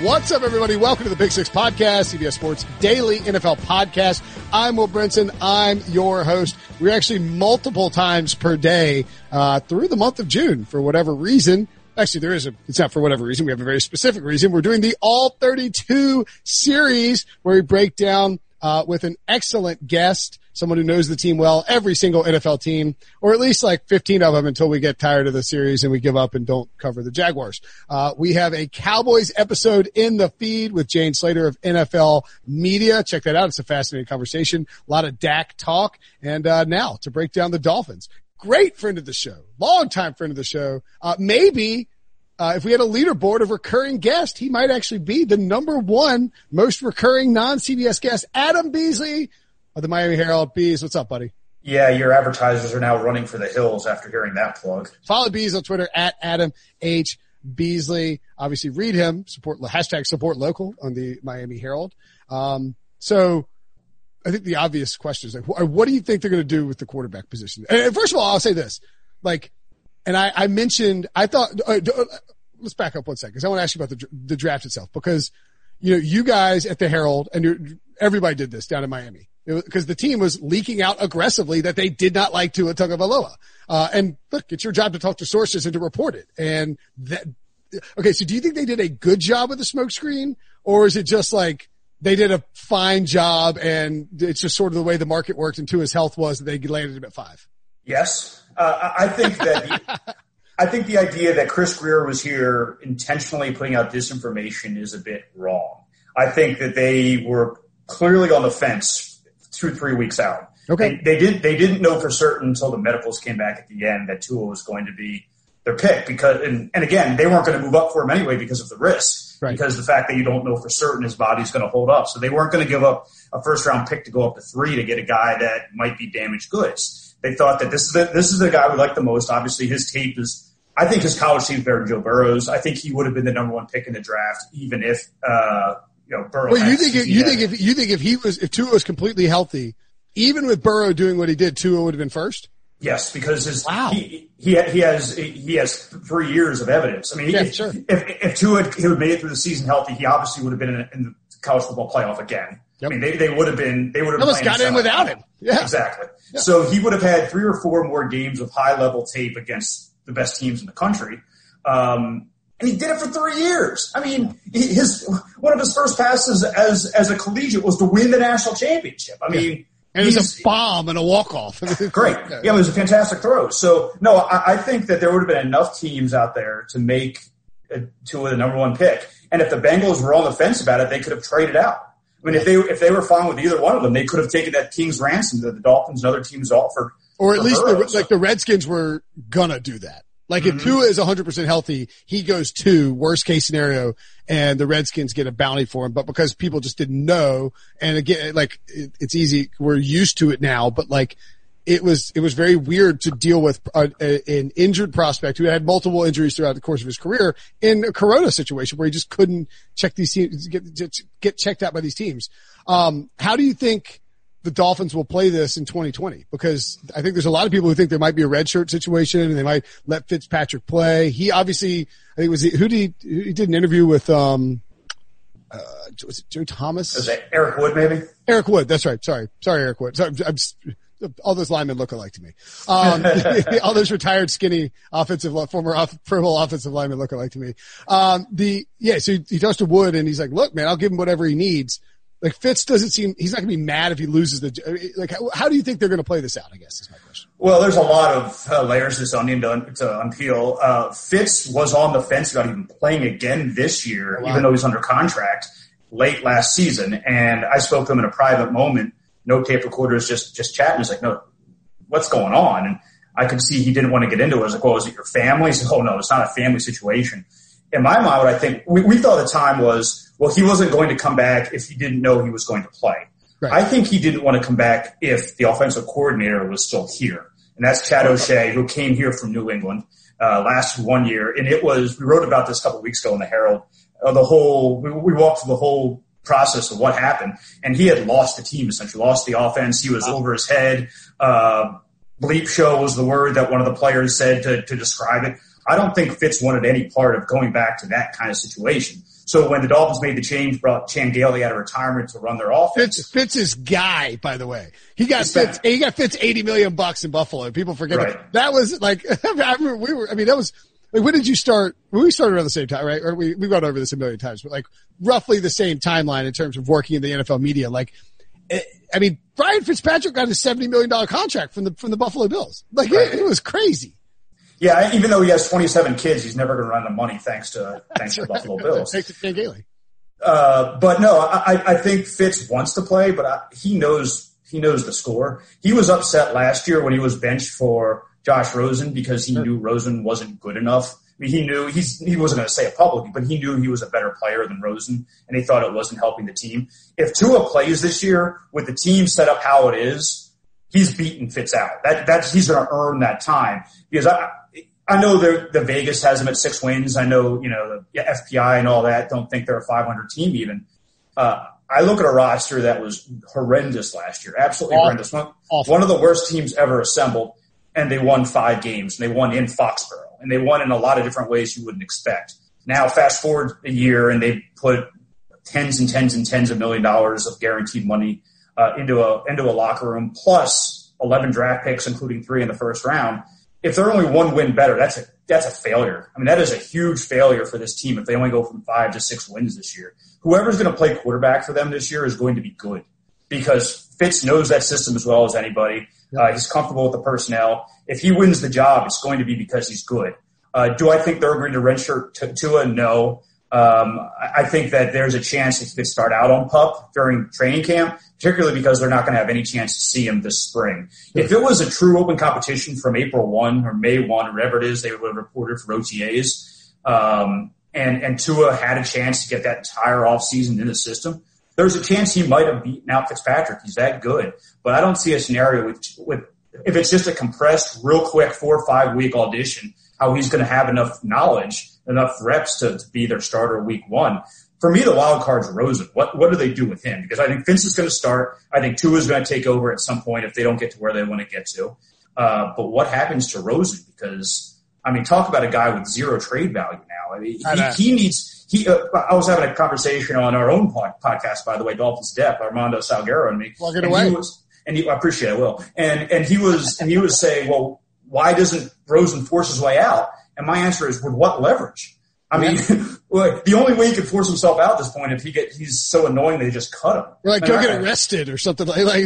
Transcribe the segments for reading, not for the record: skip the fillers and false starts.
What's up, everybody? Welcome to the Big Six Podcast, CBS Sports Daily NFL Podcast. I'm Will Brinson. I'm your host. We're actually multiple times per day through the month of June for whatever reason. Actually, it's not for whatever reason. We have a very specific reason. We're doing the All 32 series where we break down with an excellent guest, someone who knows the team well, every single NFL team, or at least like 15 of them until we get tired of the series and we give up and don't cover the Jaguars. We have a Cowboys episode in the feed with Jane Slater of NFL Media. Check that out. It's a fascinating conversation. A lot of Dak talk. And now to break down the Dolphins. Great friend of the show. Longtime friend of the show. If we had a leaderboard of recurring guests, he might actually be the number one most recurring non-CBS guest, Adam Beasley of the Miami Herald. Bees, what's up, buddy? Yeah, your advertisers are now running for the hills after hearing that plug. Follow Bees on Twitter at Adam H. Beasley. Obviously, read him. #supportlocal on the Miami Herald. So I think the obvious question is, like, what do you think they're going to do with the quarterback position? And first of all, I'll say this. Let's back up one second because I want to ask you about the draft itself, because you guys at the Herald and everybody did this down in Miami because the team was leaking out aggressively that they did not like Tua Tagovailoa. And look, it's your job to talk to sources and to report it. And that, okay, so do you think they did a good job with the smokescreen, or is it just like they did a fine job and it's just sort of the way the market worked and Tua's health was that they landed him at 5? Yes. I think the idea that Chris Greer was here intentionally putting out disinformation is a bit wrong. I think that they were clearly on the fence 2-3 weeks out. Okay. They didn't know for certain until the medicals came back at the end that Tua was going to be their pick, because and again, they weren't going to move up for him anyway because of the risk. Right. Because the fact that you don't know for certain his body's going to hold up. So they weren't going to give up a first round pick to go up to 3 to get a guy that might be damaged goods. They thought that this is the guy we like the most. Obviously, his tape is – I think his college tape is better than Joe Burrow's. I think he would have been the number one pick in the draft, even if Burrow. Well, you think if Tua was completely healthy, even with Burrow doing what he did, Tua would have been first? Yes, because he has 3 years of evidence. I mean, if Tua had made it through the season healthy, he obviously would have been in the college football playoff again. Yep. I mean, they would have almost got in without him. Yeah, exactly. Yeah. So he would have had 3 or 4 more games of high level tape against the best teams in the country. And he did it for 3 years. I mean, one of his first passes as a collegiate was to win the national championship. I mean, and it was a bomb and a walk off. Great. Yeah, it was a fantastic throw. So no, I think that there would have been enough teams out there to make Tua the number one pick. And if the Bengals were on the fence about it, they could have traded out. I mean, if they were fine with either one of them, they could have taken that king's ransom that the Dolphins and other teams offered. Or at least the Redskins were going to do that. Like, if Tua is 100% healthy, he goes to worst case scenario and the Redskins get a bounty for him. But because people just didn't know, and again, like, it's easy. We're used to it now, but like, It was very weird to deal with an injured prospect who had multiple injuries throughout the course of his career in a Corona situation where he just couldn't check these teams, get checked out by these teams. How do you think the Dolphins will play this in 2020, because I think there's a lot of people who think there might be a redshirt situation and they might let Fitzpatrick play. He obviously, I think it was, he did an interview with, was it Joe Thomas? Is that Eric Wood, maybe? Eric Wood. That's right. Sorry, Eric Wood. Sorry, all those linemen look alike to me. All those retired skinny former offensive linemen look alike to me. So he talks to Wood and he's like, look, man, I'll give him whatever he needs. Like, Fitz doesn't seem – he's not going to be mad if he loses the – like, how do you think they're going to play this out, I guess, is my question. Well, there's a lot of layers this onion to unpeel. Fitz was on the fence about even playing again this year, wow, even though he's under contract, late last season. And I spoke to him in a private moment, no tape recorders, just chatting. He's like, no, what's going on? And I could see he didn't want to get into it. I was like, well, is it your family? He said, oh, no, it's not a family situation. In my mind, what I think we thought at the time was, well, he wasn't going to come back if he didn't know he was going to play. Right. I think he didn't want to come back if the offensive coordinator was still here. And that's Chad O'Shea, who came here from New England last 1 year. And it was – we wrote about this a couple of weeks ago in the Herald. We walked through the whole process of what happened. And he had lost the team, essentially, lost the offense. He was over his head. Bleep show was the word that one of the players said to describe it. I don't think Fitz wanted any part of going back to that kind of situation. So when the Dolphins made the change, brought Chan Gailey out of retirement to run their offense. Fitz's guy, by the way, he got Fitz $80 million in Buffalo. People forget that was like I remember we were. I mean, that was like, when did you start? We started around the same time, right? Or we've gone over this a million times, but like roughly the same timeline in terms of working in the NFL media. Like, I mean, Brian Fitzpatrick got a $70 million contract from the Buffalo Bills. Like it was crazy. Yeah, even though he has 27 kids, he's never going to run out of money thanks to the Buffalo Bills. Thanks to Chan Gailey. But no, I think Fitz wants to play, but he knows the score. He was upset last year when he was benched for Josh Rosen because he knew Rosen wasn't good enough. I mean, he knew he wasn't going to say it publicly, but he knew he was a better player than Rosen, and he thought it wasn't helping the team. If Tua plays this year with the team set up how it is, he's beaten Fitz out. That's he's going to earn that time because I know the Vegas has them at 6 wins. I know, the FPI and all that don't think they're a 500 team even. I look at a roster that was horrendous last year, absolutely horrendous. One of the worst teams ever assembled, and they won 5 games, and they won in Foxborough, and they won in a lot of different ways you wouldn't expect. Now, fast forward a year, and they put tens and tens and tens of $1 million of guaranteed money into a locker room, plus 11 draft picks, including 3 in the first round. If they're only 1 win better, that's a failure. I mean, that is a huge failure for this team if they only go from 5 to 6 wins this year. Whoever's going to play quarterback for them this year is going to be good because Fitz knows that system as well as anybody. He's comfortable with the personnel. If he wins the job, it's going to be because he's good. Do I think they're going to redshirt Tua? No. I think that there's a chance that he could start out on PUP during training camp, particularly because they're not going to have any chance to see him this spring. If it was a true open competition from April 1 or May 1, or whatever it is, they would have reported for OTAs, and Tua had a chance to get that entire offseason in the system, there's a chance he might have beaten out Fitzpatrick. He's that good. But I don't see a scenario with if it's just a compressed, real quick 4 or 5 week audition, how he's going to have enough knowledge, enough reps to be their starter week 1. For me, the wild card's Rosen. What do they do with him? Because I think Vince is going to start. I think Tua is going to take over at some point if they don't get to where they want to get to. But what happens to Rosen? Because, I mean, talk about a guy with 0 trade value now. I mean, I was having a conversation on our own podcast, by the way, Dolphins Depth, Armando Salguero and me. Plug it away. I appreciate it, Will. And he was saying, well, why doesn't Rosen force his way out? And my answer is, with what leverage? I mean, the only way he could force himself out at this point if he's so annoying they just cut him. We're like, go get arrested or something. Be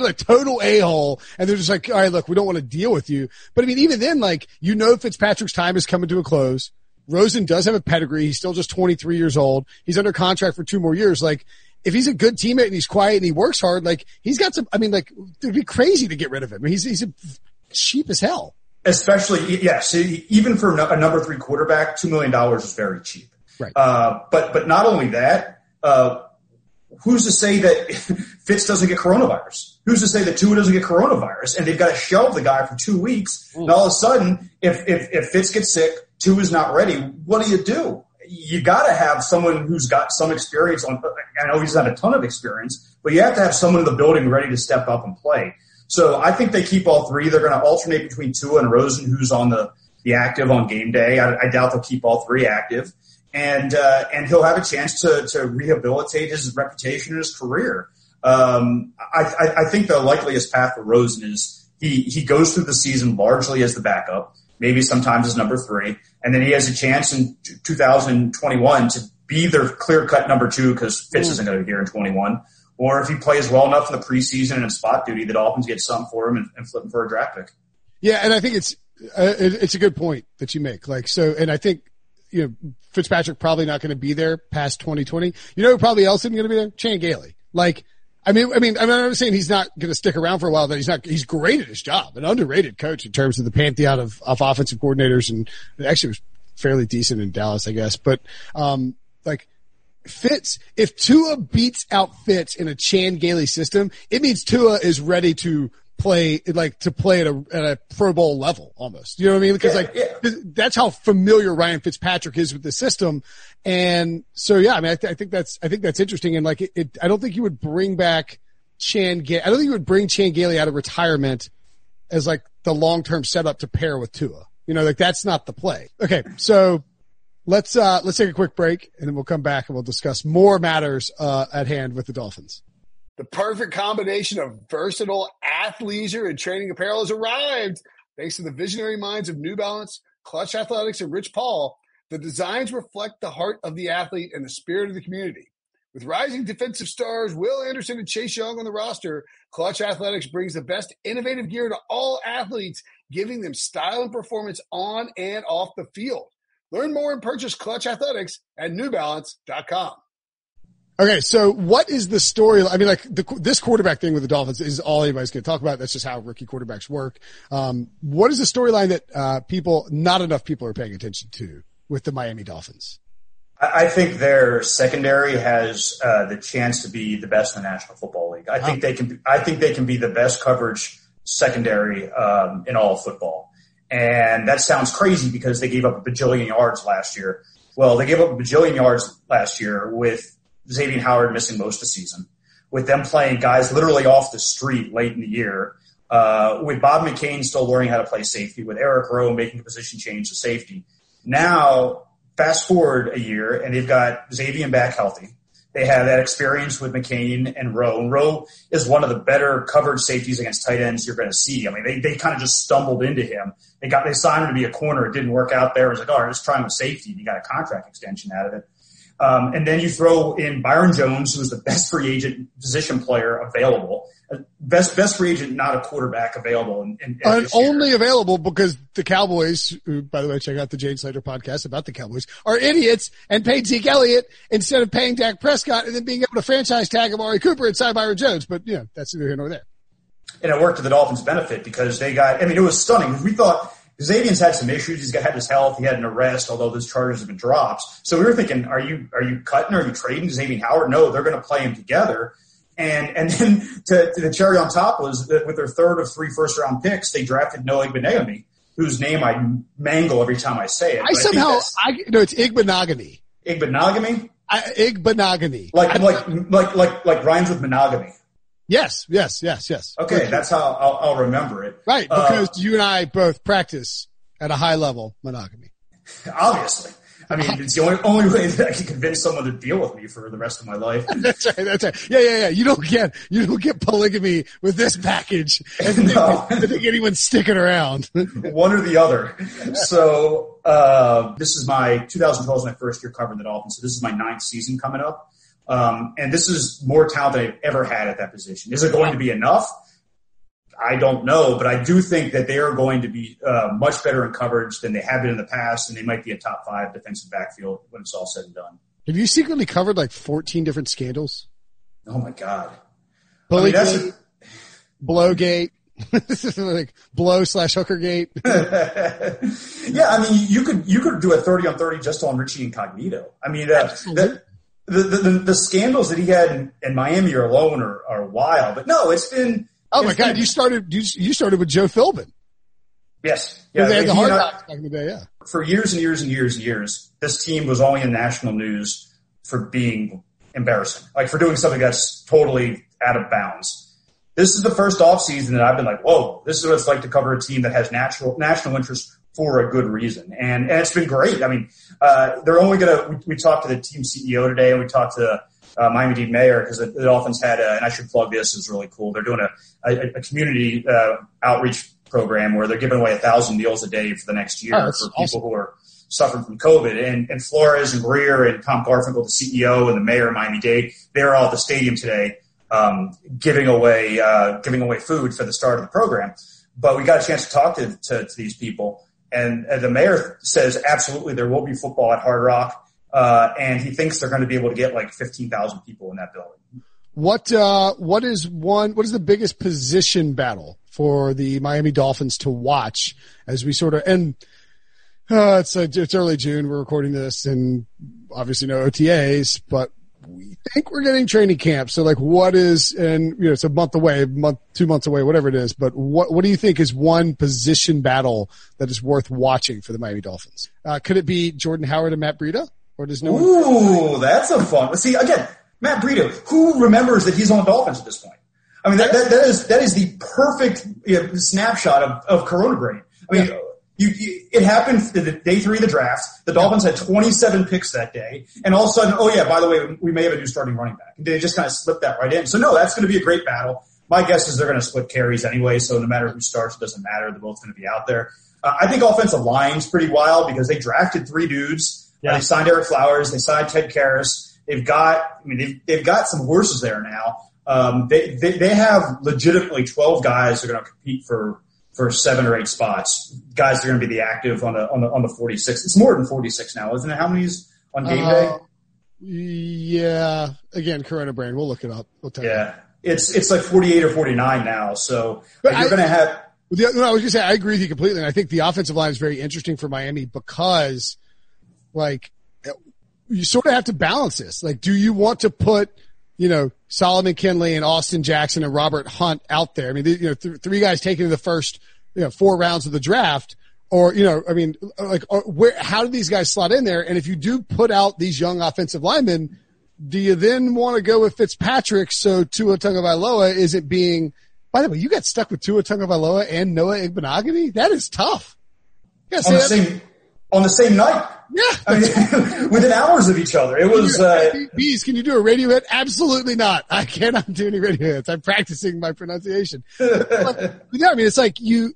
like total a-hole, and they're just like, all right, look, we don't want to deal with you. But I mean, even then, like, Fitzpatrick's time is coming to a close. Rosen does have a pedigree. He's still just 23 years old. He's under contract for 2 more years. Like, if he's a good teammate and he's quiet and he works hard, like, he's got some. I mean, like, it would be crazy to get rid of him. He's cheap as hell. Especially, yes, even for a number 3 quarterback, $2 million is very cheap. Right. But not only that, who's to say that Fitz doesn't get coronavirus? Who's to say that Tua doesn't get coronavirus? And they've got to shelve the guy for 2 weeks. And all of a sudden, if Fitz gets sick, Tua's not ready, what do you do? you got to have someone who's got some experience on. I know he's had a ton of experience, but you have to have someone in the building ready to step up and play. So I think they keep all three. They're going to alternate between Tua and Rosen, who's on the active on game day. I doubt they'll keep all three active. And he'll have a chance to rehabilitate his reputation and his career. I think the likeliest path for Rosen is he goes through the season largely as the backup, maybe sometimes as number three, and then he has a chance in 2021 to be their clear-cut number two because Fitz isn't going to be here in 21. Or if he plays well enough in the preseason and in spot duty, the Dolphins get something for him and flip him for a draft pick. Yeah, and I think it's a good point that you make. Like so, and I think Fitzpatrick probably not going to be there past 2020. You know who probably else isn't going to be there? Chan Gailey. Like. I mean, I'm not saying he's not going to stick around for a while. That he's great at his job, an underrated coach in terms of the pantheon of offensive coordinators, and actually was fairly decent in Dallas, I guess. But like Fitz, if Tua beats out Fitz in a Chan Gailey system, it means Tua is ready to play at a Pro Bowl level almost. You know what I mean? Because that's how familiar Ryan Fitzpatrick is with the system. And so, yeah, I mean, I think that's interesting. And like, I don't think you would bring back Chan Gailey out of retirement as like the long-term setup to pair with Tua. Like that's not the play. Okay. So let's take a quick break and then we'll come back and we'll discuss more matters at hand with the Dolphins. The perfect combination of versatile athleisure and training apparel has arrived. Thanks to the visionary minds of New Balance, Clutch Athletics, and Rich Paul, the designs reflect the heart of the athlete and the spirit of the community. With rising defensive stars Will Anderson and Chase Young on the roster, Clutch Athletics brings the best innovative gear to all athletes, giving them style and performance on and off the field. Learn more and purchase Clutch Athletics at NewBalance.com. Okay, so what is the story? I mean, like this quarterback thing with the Dolphins is all anybody's going to talk about. That's just how rookie quarterbacks work. What is the storyline that not enough people are paying attention to with the Miami Dolphins? I think their secondary has the chance to be the best in the National Football League. I think they can be the best coverage secondary in all of football. And that sounds crazy because they gave up a bajillion yards last year. Well, they gave up a bajillion yards last year with Xavier Howard missing most of the season, with them playing guys literally off the street late in the year, with Bob McCain still learning how to play safety, with Eric Rowe making a position change to safety. Now, fast forward a year, and they've got Xavier back healthy. They have that experience with McCain and Rowe. And Rowe is one of the better covered safeties against tight ends you're going to see. I mean, they kind of just stumbled into him. They signed him to be a corner. It didn't work out there. It was like, all right, let's try him with safety. And he got a contract extension out of it. And then you throw in Byron Jones, who's the best free agent position player available, best free agent, not a quarterback available. And only available because the Cowboys, who, by the way, check out the Jane Slater podcast about the Cowboys, are idiots and paid Zeke Elliott instead of paying Dak Prescott and then being able to franchise tag Amari Cooper and sign Byron Jones. But, that's neither here nor there. And it worked to the Dolphins' benefit because it was stunning. We thought – Xavier's had some issues. He's had his health. He had an arrest, although those charges have been dropped. So we were thinking, are you cutting? Are you trading Xavier Howard? No, they're going to play him together. And then to the cherry on top was that with their third of three first-round picks, they drafted Noah Igbenogany, whose name I mangle every time I say it. It's Igbenogany. Igbenogany? Igbenogany. Like rhymes with monogamy. Yes. Okay, that's how I'll remember it. Right, because you and I both practice at a high level monogamy. Obviously. I mean, it's the only way that I can convince someone to deal with me for the rest of my life. That's right. Yeah. You don't get polygamy with this package. No. I don't think anyone's sticking around. One or the other. So this is 2012 was my first year covering the Dolphins, so this is my 9th season coming up. And this is more talent than I've ever had at that position. Is it going to be enough? I don't know, but I do think that they are going to be much better in coverage than they have been in the past, and they might be a top 5 defensive backfield when it's all said and done. Have you secretly covered like 14 different scandals? Oh my God. Bullygate, Blowgate. Like Blow/Hookergate. Yeah, I mean, you could do a 30-on-30 just on Richie Incognito. I mean, The scandals that he had in Miami alone are wild, but no, it's been. Oh my God! You started with Joe Philbin. Yes. Yeah, they had the Hard Knocks back in the day, yeah. For years and years and years and years, this team was only in national news for being embarrassing, like for doing something that's totally out of bounds. This is the first offseason that I've been like, whoa, this is what it's like to cover a team that has national interest for a good reason. And it's been great. I mean, they're only going to – we talked to the team CEO today, and we talked to Miami-Dade mayor because the Dolphins had – and I should plug this. It's really cool. They're doing a community outreach program where they're giving away 1,000 meals a day for the next year for people awesome. Who are suffering from COVID. And Flores and Greer and Tom Garfinkel, the CEO, and the mayor of Miami-Dade, they were all at the stadium today. Giving away food for the start of the program. But we got a chance to talk to these people. And the mayor says, absolutely, there will be football at Hard Rock. And he thinks they're going to be able to get like 15,000 people in that building. What is the biggest position battle for the Miami Dolphins to watch as we sort of, and it's early June. We're recording this and obviously no OTAs, but we think we're getting training camp. So like it's a month away, 2 months away, whatever it is. But what do you think is one position battle that is worth watching for the Miami Dolphins? Could it be Jordan Howard and Matt Breida? Or does no one? Ooh, that's a fun one. See, again, Matt Breida, who remembers that he's on Dolphins at this point? I mean, that is the perfect snapshot of Corona Brain. I mean, it happened day three of the draft. The Dolphins had 27 picks that day. And all of a sudden, oh, yeah, by the way, we may have a new starting running back. And they just kind of slipped that right in. So, no, that's going to be a great battle. My guess is they're going to split carries anyway, so no matter who starts, it doesn't matter. They're both going to be out there. I think offensive line's pretty wild because they drafted three dudes. Yeah. They signed Eric Flowers. They signed Ted Karras. They've got some horses there now. They have legitimately 12 guys who are going to compete for 7 or 8 spots. Guys that are going to be the active on the 46. It's more than 46 now, isn't it? How many is on game day? Yeah. Again, Corona Brain. We'll look it up. We'll tell you. It's like 48 or 49 now. So but you're going to have. I was going to say, I agree with you completely. And I think the offensive line is very interesting for Miami because like you sort of have to balance this. Like, do you want to put, Solomon Kinley and Austin Jackson and Robert Hunt out there? I mean, three guys taken in the first, 4 rounds of the draft, how do these guys slot in there? And if you do put out these young offensive linemen, do you then want to go with Fitzpatrick? So Tua Tagovailoa isn't being, by the way, you got stuck with Tua Tagovailoa and Noah Igbenogany. That is tough. On the same night. Yeah. I mean, within hours of each other. It was, Bees, can you do a radio hit? Absolutely not. I cannot do any radio hits. I'm practicing my pronunciation. It's like do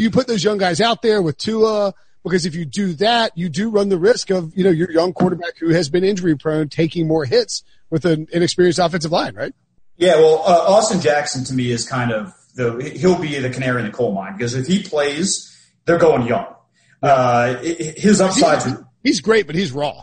you put those young guys out there with Tua? Because if you do that, you do run the risk of, your young quarterback who has been injury prone taking more hits with an inexperienced offensive line, right? Yeah. Well, Austin Jackson to me is kind of he'll be the canary in the coal mine because if he plays, they're going young. His upside. He's great, but he's raw.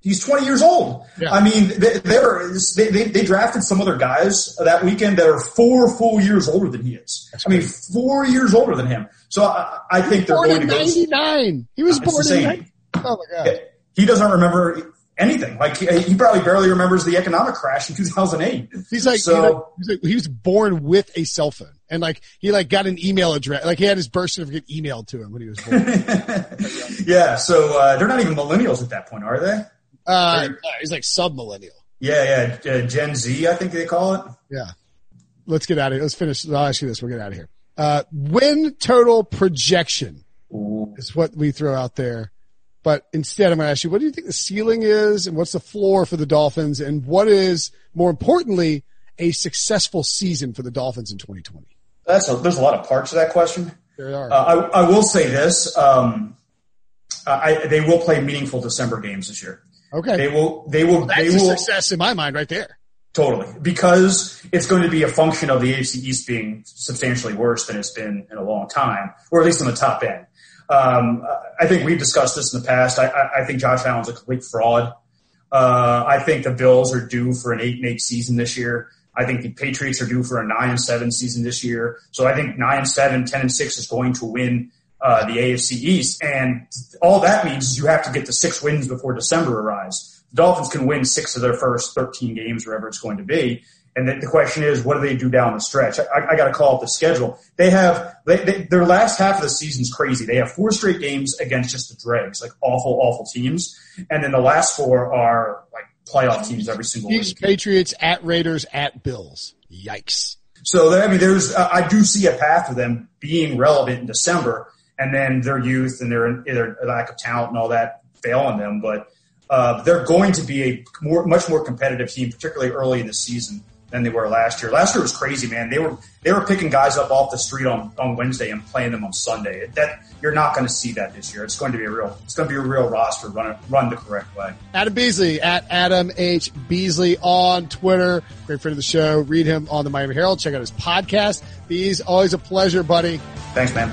He's 20 years old. Yeah. I mean, they drafted some other guys that weekend that are 4 full years older than he is. That's crazy. I mean, 4 years older than him. So I think they're going to go. He was born in 99. He was born in 99. Oh my God. He doesn't remember anything. Like he probably barely remembers the economic crash in 2008. He's like, he was born with a cell phone. And he got an email address, he had his birth certificate emailed to him when he was born. Yeah. So, they're not even millennials at that point, are they? He's sub-millennial. Yeah. Yeah. Gen Z, I think they call it. Yeah. Let's get out of here. Let's finish. I'll ask you this. We'll get out of here. Win total projection is what we throw out there. But instead, I'm going to ask you, what do you think the ceiling is and what's the floor for the Dolphins? And what is, more importantly, a successful season for the Dolphins in 2020? There's a lot of parts to that question. There are. I will say this: they will play meaningful December games this year. Okay. That's a success in my mind, right there. Totally, because it's going to be a function of the AFC East being substantially worse than it's been in a long time, or at least on the top end. I think we've discussed this in the past. I think Josh Allen's a complete fraud. I think the Bills are due for an 8-8 season this year. I think the Patriots are due for a 9-7 season this year. So I think 9-7, 10-6 is going to win the AFC East. And all that means is you have to get to 6 wins before December arrives. The Dolphins can win 6 of their first 13 games, wherever it's going to be. And the question is, what do they do down the stretch? I got to call up the schedule. They have their last half of the season's crazy. They have four straight games against just the dregs, like awful teams. And then the last four are like playoff teams every single week. Patriots, at Raiders, at Bills. Yikes. So, I mean, I do see a path to them being relevant in December, and then their youth and their lack of talent and all that fail on them. But they're going to be a much more competitive team, particularly early in the season, than they were last year. Last year was crazy, man. They were picking guys up off the street on Wednesday and playing them on Sunday. That you're not going to see that this year. It's going to be a real roster run the correct way. Adam Beasley at Adam H Beasley on Twitter. Great friend of the show. Read him on the Miami Herald. Check out his podcast. Bees, always a pleasure, buddy. Thanks, man.